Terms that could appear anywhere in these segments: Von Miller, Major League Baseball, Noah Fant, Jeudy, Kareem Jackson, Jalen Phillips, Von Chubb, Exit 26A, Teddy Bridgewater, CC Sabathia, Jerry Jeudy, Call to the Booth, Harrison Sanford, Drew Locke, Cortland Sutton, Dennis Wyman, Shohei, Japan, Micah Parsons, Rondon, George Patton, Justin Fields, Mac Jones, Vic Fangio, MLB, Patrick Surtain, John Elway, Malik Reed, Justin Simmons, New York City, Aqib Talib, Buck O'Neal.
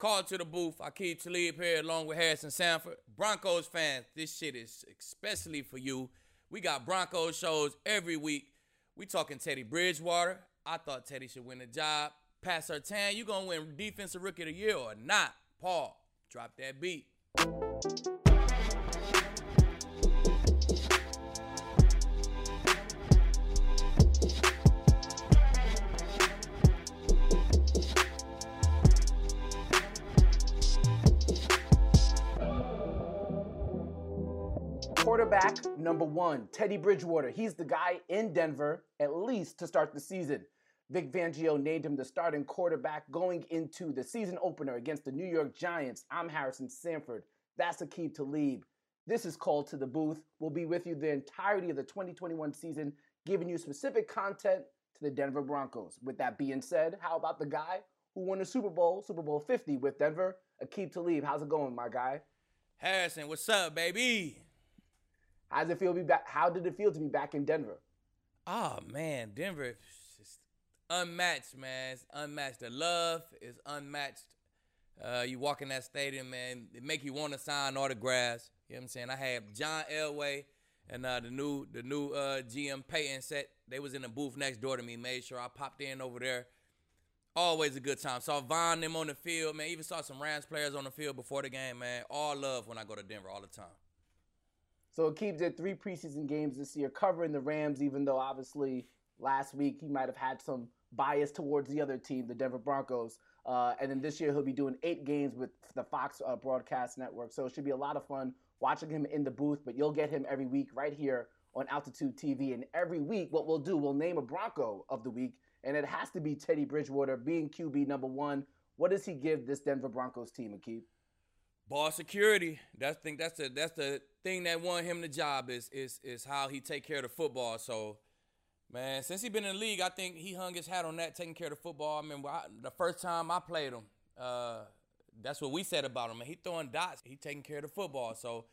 Call to the Booth. Aqib Talib here along with Harrison Sanford. Broncos fans, this shit is especially for you. We got Broncos shows every week. We talking Teddy Bridgewater. I thought Teddy should win the job. Pat Surtain, you going to win Defensive Rookie of the Year or not? Paul, drop that beat. Quarterback number one, Teddy Bridgewater. He's the guy in Denver, at least to start the season. Vic Fangio named him the starting quarterback going into the season opener against the New York Giants. I'm Harrison Sanford. That's Aqib Talib. This is Call to the Booth. We'll be with you the entirety of the 2021 season, giving you specific content to the Denver Broncos. With that being said, how about the guy who won the Super Bowl, Super Bowl 50 with Denver, Aqib Talib? How's it going, my guy? Harrison, what's up, baby? How's it feel to be back? How did it feel to be back in Denver? Oh, man, Denver... unmatched, man. It's unmatched. The love is unmatched. You walk in that stadium, man, it make you want to sign autographs. You know what I'm saying? I had John Elway and the new GM Payton set. They was in the booth next door to me, made sure I popped in over there. Always a good time. Saw Von them on the field, man. Even saw some Rams players on the field before the game, man. All love when I go to Denver all the time. So Aqib did 3 preseason games this year covering the Rams, even though obviously last week he might have had some bias towards the other team, the Denver Broncos. And then this year he'll be doing 8 games with the Fox Broadcast Network. So it should be a lot of fun watching him in the booth, but you'll get him every week right here on Altitude TV. And every week what we'll do, we'll name a Bronco of the week, and it has to be Teddy Bridgewater being QB number one. What does he give this Denver Broncos team, Aqib? Ball security. That's the thing that won him the job is how he take care of the football. So, man, since he's been in the league, I think he hung his hat on that, taking care of the football. I remember the first time I played him, that's what we said about him. And he throwing dots. He taking care of the football. So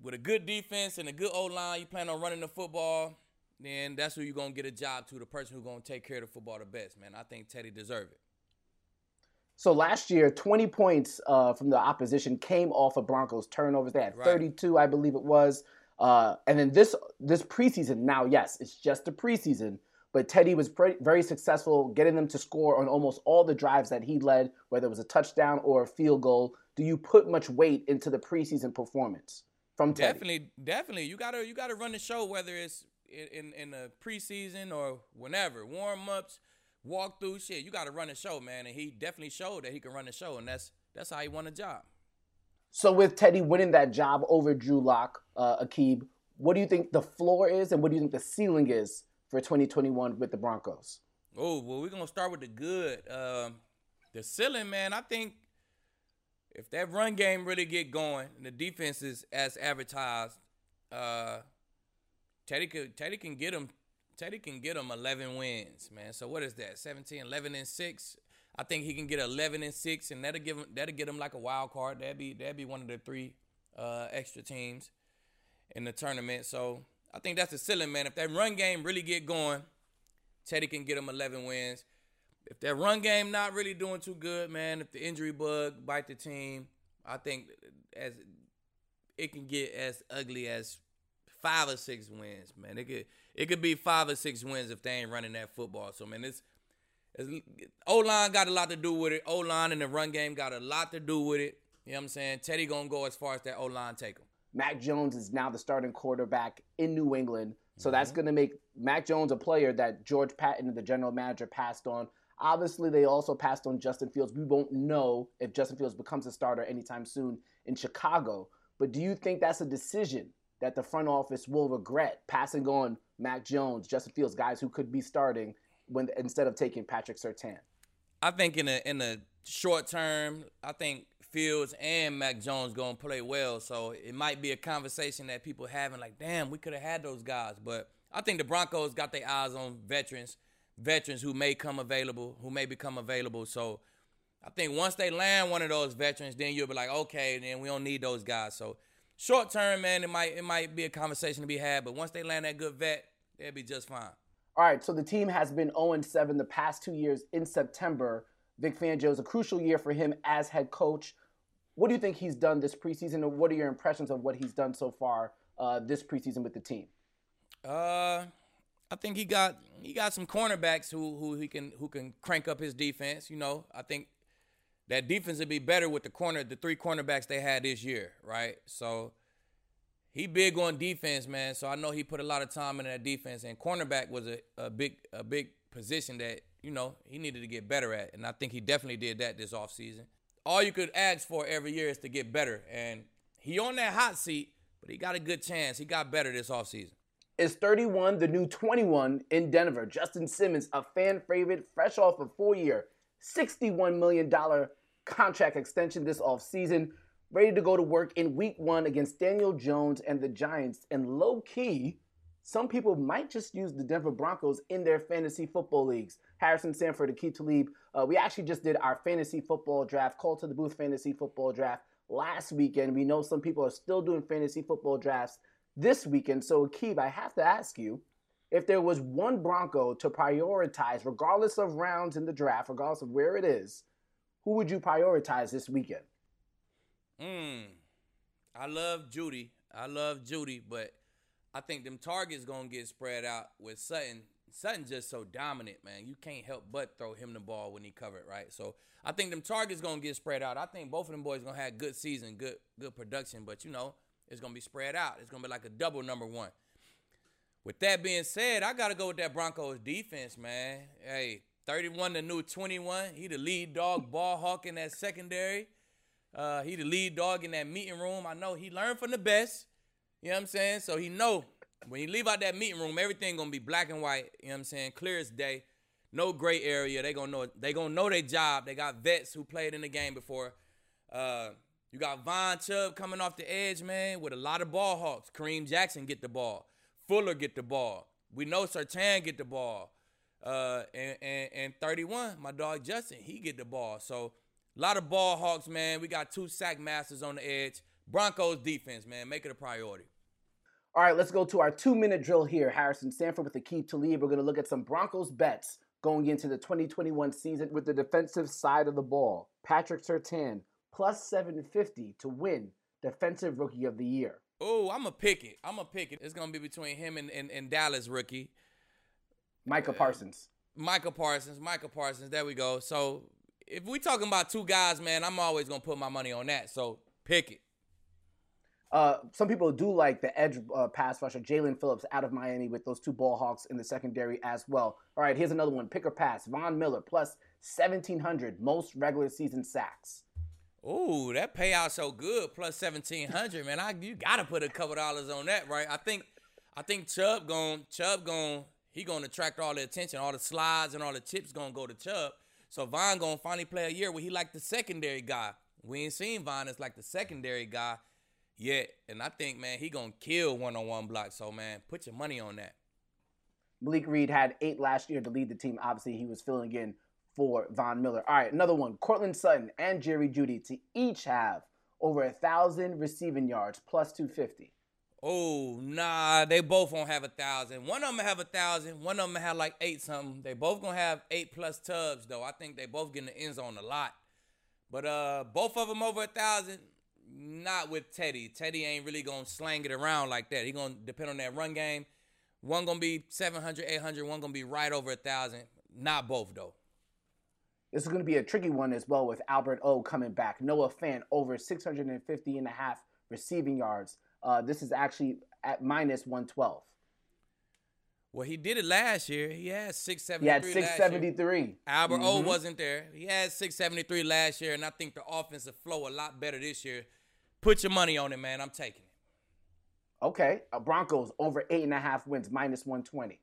with a good defense and a good O-line, you plan on running the football, then that's who you're going to get a job to, the person who's going to take care of the football the best, man. I think Teddy deserved it. So last year, 20 points from the opposition came off of Broncos turnovers. They had 32, I believe it was. And then this preseason, now, yes, it's just the preseason, but Teddy was very successful getting them to score on almost all the drives that he led, whether it was a touchdown or a field goal. Do you put much weight into the preseason performance from Teddy? Definitely. You gotta run the show, whether it's in the preseason or whenever, warm-ups, walk-through, shit. You got to run the show, man, and he definitely showed that he can run the show, and that's how he won the job. So with Teddy winning that job over Drew Locke, Aqib, what do you think the floor is and what do you think the ceiling is for 2021 with the Broncos? Oh, well, we're going to start with the good. The ceiling, man, I think if that run game really get going and the defense is as advertised, Teddy can get him 11 wins, man. So what is that, 17, 11-6? I think he can get 11-6, and that'll get him like a wild card. That'd be one of the 3 extra teams in the tournament. So I think that's the ceiling, man. If that run game really get going, Teddy can get him 11 wins. If that run game not really doing too good, man, if the injury bug bite the team, I think as it can get as ugly as 5 or 6 wins, man. It could be 5 or 6 wins if they ain't running that football. So, man, it's... O-line got a lot to do with it. O-line and the run game got a lot to do with it. You know what I'm saying? Teddy going to go as far as that O-line take him. Mac Jones is now the starting quarterback in New England. So that's going to make Mac Jones a player that George Patton, the general manager, passed on. Obviously, they also passed on Justin Fields. We won't know if Justin Fields becomes a starter anytime soon in Chicago. But do you think that's a decision that the front office will regret, passing on Mac Jones, Justin Fields, guys who could be starting, when instead of taking Patrick Surtain? I think in the short term, I think Fields and Mac Jones going to play well. So it might be a conversation that people having like, damn, we could have had those guys. But I think the Broncos got their eyes on veterans who may come available, who may become available. So I think once they land one of those veterans, then you'll be like, okay, then we don't need those guys. So short term, man, it might be a conversation to be had. But once they land that good vet, they'll be just fine. All right, so the team has been 0-7 the past 2 years in September. Vic Fangio is a crucial year for him as head coach. What do you think he's done this preseason, and what are your impressions of what he's done so far this preseason with the team? I think he got some cornerbacks who can crank up his defense. You know, I think that defense would be better with the three cornerbacks they had this year, right? So he big on defense, man. So I know he put a lot of time in that defense, and cornerback was a big position that, you know, he needed to get better at, and I think he definitely did that this offseason. All you could ask for every year is to get better, and he on that hot seat, but he got a good chance. He got better this offseason. Is 31 the new 21 in Denver? Justin Simmons, a fan favorite, fresh off a four-year, $61 million contract extension this offseason, ready to go to work in week one against Daniel Jones and the Giants. And low-key, some people might just use the Denver Broncos in their fantasy football leagues. Harrison Sanford, Aqib Talib. We actually just did our fantasy football draft, Call to the Booth fantasy football draft last weekend. We know some people are still doing fantasy football drafts this weekend. So, Aqib, I have to ask you, if there was one Bronco to prioritize, regardless of rounds in the draft, regardless of where it is, who would you prioritize this weekend? I love Jeudy, but I think them targets going to get spread out with Sutton. Sutton's just so dominant, man. You can't help but throw him the ball when he covered, right? So I think them targets going to get spread out. I think both of them boys going to have good season, good production, but, you know, it's going to be spread out. It's going to be like a double number one. With that being said, I got to go with that Broncos defense, man. Hey, 31, the new 21. He the lead dog ball hawk in that secondary. He the lead dog in that meeting room. I know he learned from the best. You know what I'm saying? So he know when you leave out that meeting room, everything going to be black and white. You know what I'm saying? Clear as day. No gray area. They going to know their job. They got vets who played in the game before. You got Von Chubb coming off the edge, man, with a lot of ball hawks. Kareem Jackson get the ball. Fuller get the ball. We know Surtain get the ball. And 31, my dog Justin, he get the ball. So a lot of ball hawks, man. We got two sack masters on the edge. Broncos defense, man. Make it a priority. All right, let's go to our two-minute drill here. Harrison Sanford with Aqib Talib. We're going to look at some Broncos bets going into the 2021 season with the defensive side of the ball. Patrick Surtain, plus 750 to win Defensive Rookie of the Year. Oh, I'm going to pick it. It's going to be between him and Dallas rookie. Micah Parsons. There we go. So if we talking about two guys, man, I'm always going to put my money on that. So pick it. Some people do like the edge pass rusher, Jalen Phillips, out of Miami with those two ball hawks in the secondary as well. All right, here's another one. Pick or pass. Von Miller, plus 1,700, most regular season sacks. Ooh, that payout so good, plus 1,700, man. You gotta put a couple dollars on that, right? I think Chubb gone. He gonna attract all the attention, all the slides and all the chips gonna go to Chubb. So Von gonna finally play a year where he like the secondary guy. We ain't seen Von as like the secondary guy yet, and I think, man, he gonna kill one-on-one block. So, man, put your money on that. Malik Reed had 8 last year to lead the team. Obviously, he was filling in for Von Miller. All right, another one. Cortland Sutton and Jerry Jeudy to each have over 1,000 receiving yards, plus 250. Oh, nah, they both won't have 1,000. One of them have 1,000. One of them have like 8-something. They both going to have 8-plus tubs, though. I think they both get in the end zone a lot. But both of them over 1,000, not with Teddy. Teddy ain't really going to slang it around like that. He going to depend on that run game. One going to be 700, 800. One going to be right over 1,000. Not both, though. This is going to be a tricky one as well with Albert O coming back. Noah Fant over 650.5 receiving yards. This is actually at minus 112. Well, he did it last year. He had 673. He had 673. Albert O wasn't there. He had 673 last year, and I think the offense will flow a lot better this year. Put your money on it, man. I'm taking it. Okay. Broncos over 8.5 wins, minus 120.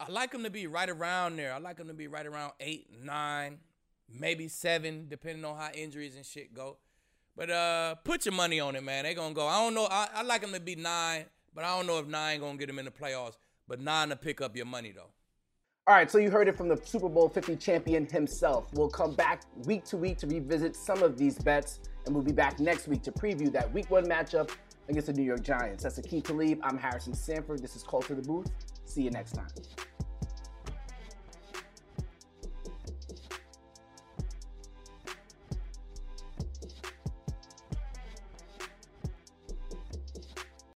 I like him to be right around there. I like him to be right around 8, 9, maybe 7, depending on how injuries and shit go. But put your money on it, man. They're going to go. I don't know. I like him to be 9, but I don't know if 9 going to get him in the playoffs. But 9 to pick up your money, though. All right, so you heard it from the Super Bowl 50 champion himself. We'll come back week to week to revisit some of these bets, and we'll be back next week to preview that week one matchup against the New York Giants. That's Aqib Talib. I'm Harrison Sanford. This is Call to the Booth. See you next time.